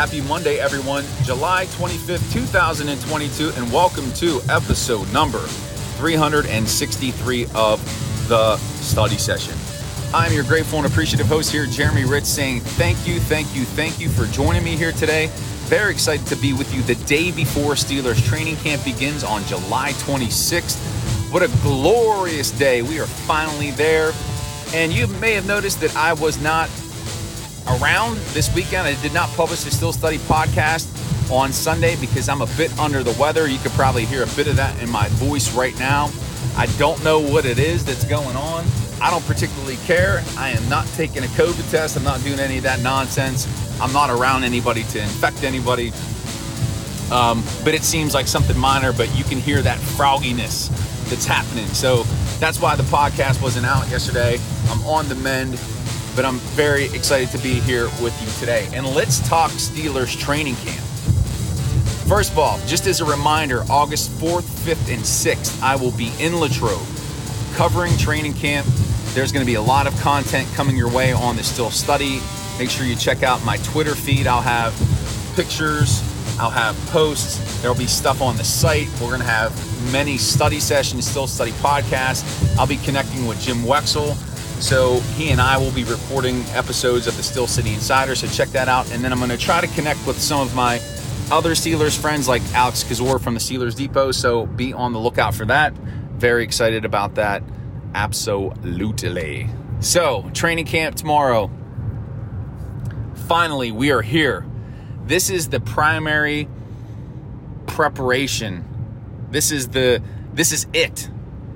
Happy Monday, everyone, July 25th, 2022, and welcome to episode number 363 of the Study Session. I'm your grateful and appreciative host here, Jeremy Ritz, saying thank you for joining me here today. Very excited to be with you the day before Steelers training camp begins on July 26th. What a glorious day. We are finally there. And you may have noticed that I was not around this weekend. I did not publish the Still Study podcast on Sunday because I'm a bit under the weather. You could probably hear a bit of that in my voice right now. I don't know what it is that's going on. I don't particularly care. I am not taking a COVID test. I'm not doing any of that nonsense. I'm not around anybody to infect anybody. But it seems like something minor, but you can hear that frogginess that's happening. So that's why the podcast wasn't out yesterday. I'm on the mend, but I'm very excited to be here with you today. And let's talk Steelers training camp. First of all, just as a reminder, August 4th, 5th, and 6th, I will be in Latrobe covering training camp. There's going to be a lot of content coming your way on the Still Study. Make sure you check out my Twitter feed. I'll have pictures, I'll have posts, there'll be stuff on the site. We're going to have many study sessions, Still Study podcasts. I'll be connecting with Jim Wexell. So he and I will be recording episodes of the Steel City Insider, so check that out. And then I'm going to try to connect with some of my other Steelers friends like Alex Kazor from the Steelers Depot, so be on the lookout for that. Very excited about that, absolutely. So, training camp tomorrow. Finally, we are here. This is the primary preparation. This is it.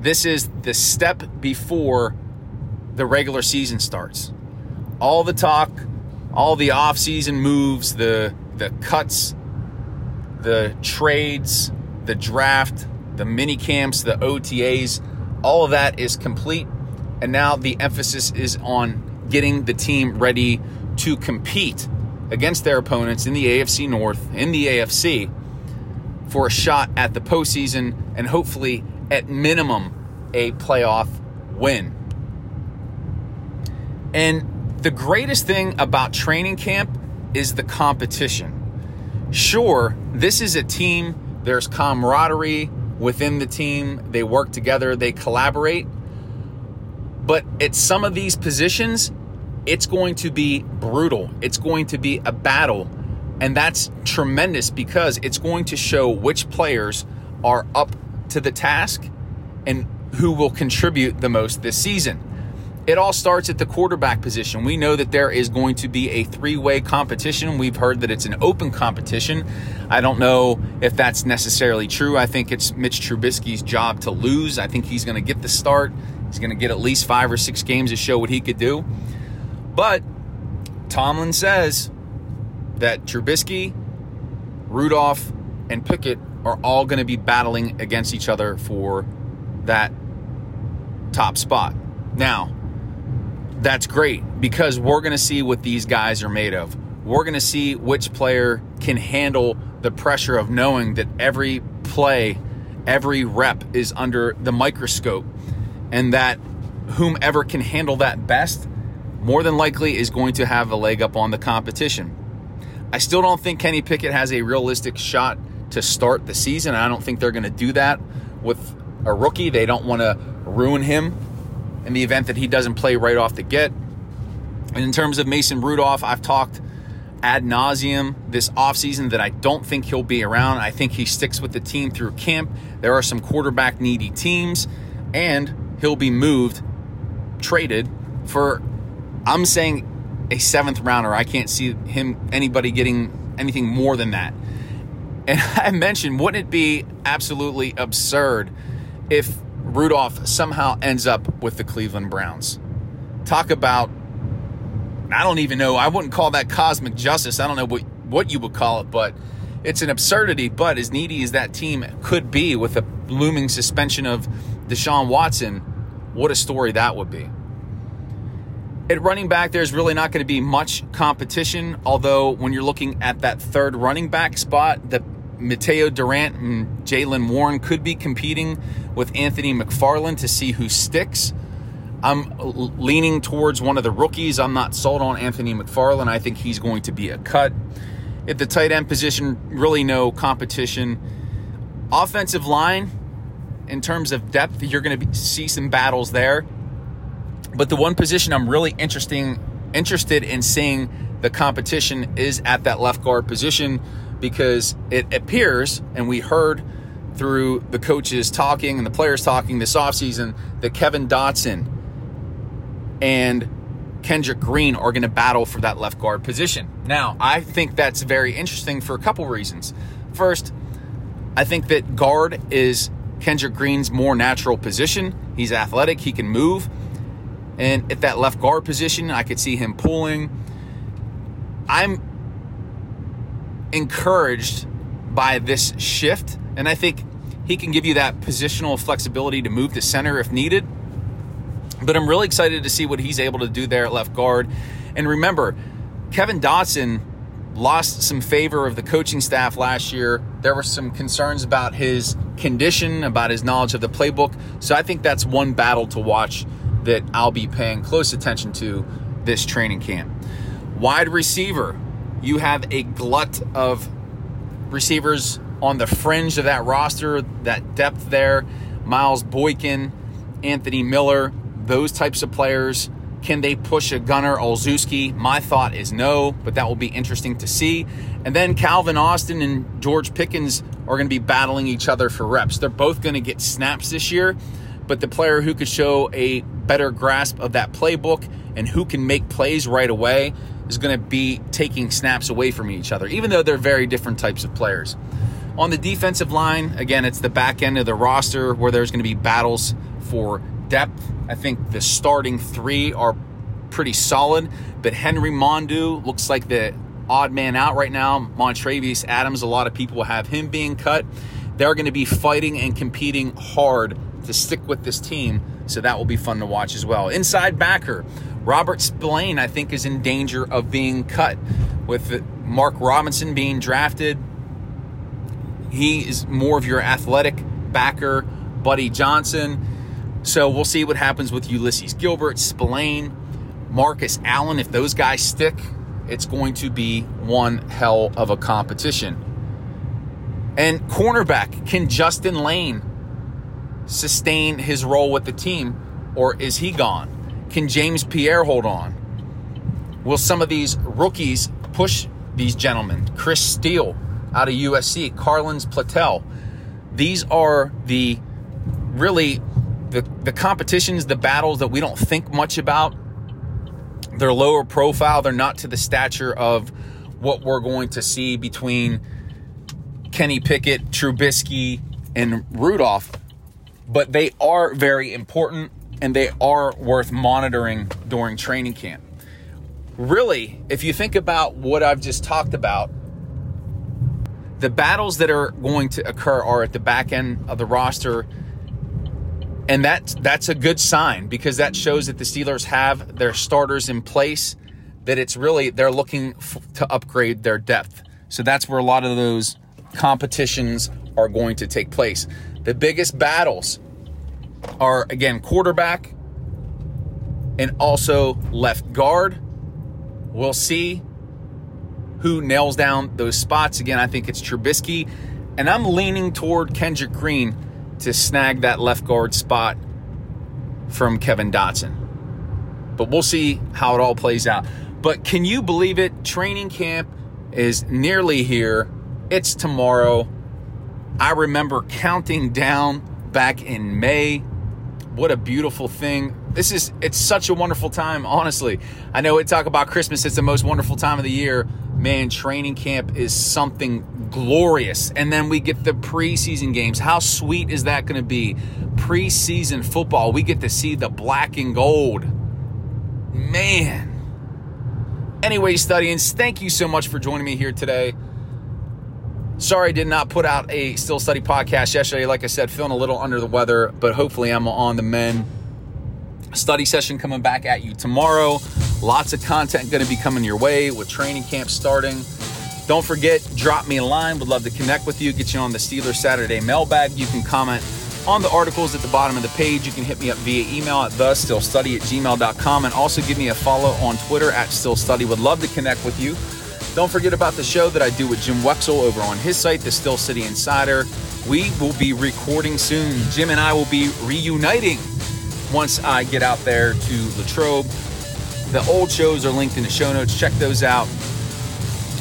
This is the step before the regular season starts. All the talk, all the off-season moves, the cuts, the trades, the draft, the mini camps, the OTAs, all of that is complete. And now the emphasis is on getting the team ready to compete against their opponents in the AFC North, in the AFC, for a shot at the postseason and hopefully, at minimum, a playoff win. And the greatest thing about training camp is the competition. Sure, this is a team. There's camaraderie within the team. They work together. They collaborate. But at some of these positions, it's going to be brutal. It's going to be a battle. And that's tremendous because it's going to show which players are up to the task and who will contribute the most this season. It all starts at the quarterback position. We know that there is going to be a three-way competition. We've heard that it's an open competition. I don't know if that's necessarily true. I think it's Mitch Trubisky's job to lose. I think he's going to get the start. He's going to get at least 5 or 6 games to show what he could do. But Tomlin says that Trubisky, Rudolph, and Pickett are all going to be battling against each other for that top spot. Now, that's great because we're going to see what these guys are made of. We're going to see which player can handle the pressure of knowing that every play, every rep is under the microscope, and that whomever can handle that best more than likely is going to have a leg up on the competition. I still don't think Kenny Pickett has a realistic shot to start the season. I don't think they're going to do that with a rookie. They don't want to ruin him in the event that he doesn't play right off the get. And in terms of Mason Rudolph, I've talked ad nauseum this offseason that I don't think he'll be around. I think he sticks with the team through camp. There are some quarterback needy teams, and he'll be moved, traded for, I'm saying, a 7th rounder. I can't see anybody getting anything more than that. And I mentioned, wouldn't it be absolutely absurd if Rudolph somehow ends up with the Cleveland Browns? Talk about, I don't even know, I wouldn't call that cosmic justice. I don't know what you would call it, but it's an absurdity. But as needy as that team could be with a looming suspension of Deshaun Watson, what a story that would be. At running back, there's really not going to be much competition, although when you're looking at that third running back spot, the Matteo Durant and Jaylen Warren could be competing with Anthony McFarland to see who sticks. I'm leaning towards one of the rookies. I'm not sold on Anthony McFarland. I think he's going to be a cut. At the tight end position, really no competition. Offensive line, in terms of depth, you're going to see some battles there. But the one position I'm really interested in seeing the competition is at that left guard position, because it appears, and we heard through the coaches talking and the players talking this offseason, that Kevin Dotson and Kendrick Green are going to battle for that left guard position. Now, I think that's very interesting for a couple reasons. First, I think that guard is Kendrick Green's more natural position. He's athletic, he can move. And at that left guard position, I could see him pulling. I'm encouraged by this shift, and I think he can give you that positional flexibility to move to center if needed. But I'm really excited to see what he's able to do there at left guard. And remember, Kevin Dotson lost some favor of the coaching staff last year. There were some concerns about his condition, about his knowledge of the playbook. So I think that's one battle to watch that I'll be paying close attention to this training camp. Wide receiver, you have a glut of receivers on the fringe of that roster, that depth there. Miles Boykin, Anthony Miller, those types of players. Can they push a Gunner Olszewski? My thought is no, but that will be interesting to see. And then Calvin Austin and George Pickens are going to be battling each other for reps. They're both going to get snaps this year, but the player who could show a better grasp of that playbook and who can make plays right away is going to be taking snaps away from each other, even though they're very different types of players. On the defensive line, again, it's the back end of the roster where there's going to be battles for depth. I think the starting three are pretty solid, but Henry Mondeaux looks like the odd man out right now. Montravius Adams, a lot of people have him being cut. They're going to be fighting and competing hard to stick with this team, so that will be fun to watch as well. Inside backer, Robert Spillane, I think, is in danger of being cut. With Mark Robinson being drafted, he is more of your athletic backer, Buddy Johnson. So we'll see what happens with Ulysses Gilbert, Spillane, Marcus Allen. If those guys stick, it's going to be one hell of a competition. And cornerback, can Justin Lane sustain his role with the team, or is he gone? Can James Pierre hold on? Will some of these rookies push these gentlemen? Chris Steele out of USC, Carlins Platel. These are the really... The competitions, the battles that we don't think much about. They're lower profile. They're not to the stature of what we're going to see between Kenny Pickett, Trubisky, and Rudolph. But they are very important, and they are worth monitoring during training camp. Really, if you think about what I've just talked about, the battles that are going to occur are at the back end of the roster. And that's a good sign, because that shows that the Steelers have their starters in place, that it's really they're looking to upgrade their depth. So that's where a lot of those competitions are going to take place. The biggest battles are, again, quarterback and also left guard. We'll see who nails down those spots. Again, I think it's Trubisky, and I'm leaning toward Kendrick Green to snag that left guard spot from Kevin Dotson. But we'll see how it all plays out. But can you believe it? Training camp is nearly here. It's tomorrow. I remember counting down back in May. What a beautiful thing. It's such a wonderful time, honestly. I know we talk about Christmas. It's the most wonderful time of the year. Man, training camp is something glorious. And then we get the preseason games. How sweet is that going to be? Preseason football. We get to see the black and gold. Man. Anyway, Studians, thank you so much for joining me here today. Sorry I did not put out a Still Study podcast yesterday. Like I said, feeling a little under the weather, but hopefully I'm on the mend. Study session coming back at you tomorrow. Lots of content going to be coming your way with training camp starting. Don't forget, drop me a line. Would love to connect with you, get you on the Steelers Saturday mailbag. You can comment on the articles at the bottom of the page. You can hit me up via email at thestillstudy@gmail.com, and also give me a follow on Twitter at Still Study. Would love to connect with you. Don't forget about the show that I do with Jim Wexell over on his site, the Steel City Insider. We will be recording soon. Jim and I will be reuniting once I get out there to Latrobe. The old shows are linked in the show notes. Check those out.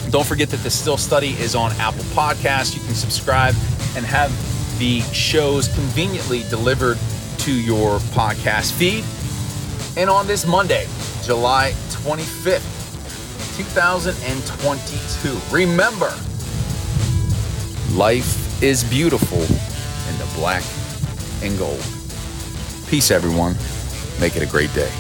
Don't forget that the Steel Study is on Apple Podcasts. You can subscribe and have the shows conveniently delivered to your podcast feed. And on this Monday, July 25th, 2022, remember, life is beautiful in the black and gold. Peace, everyone. Make it a great day.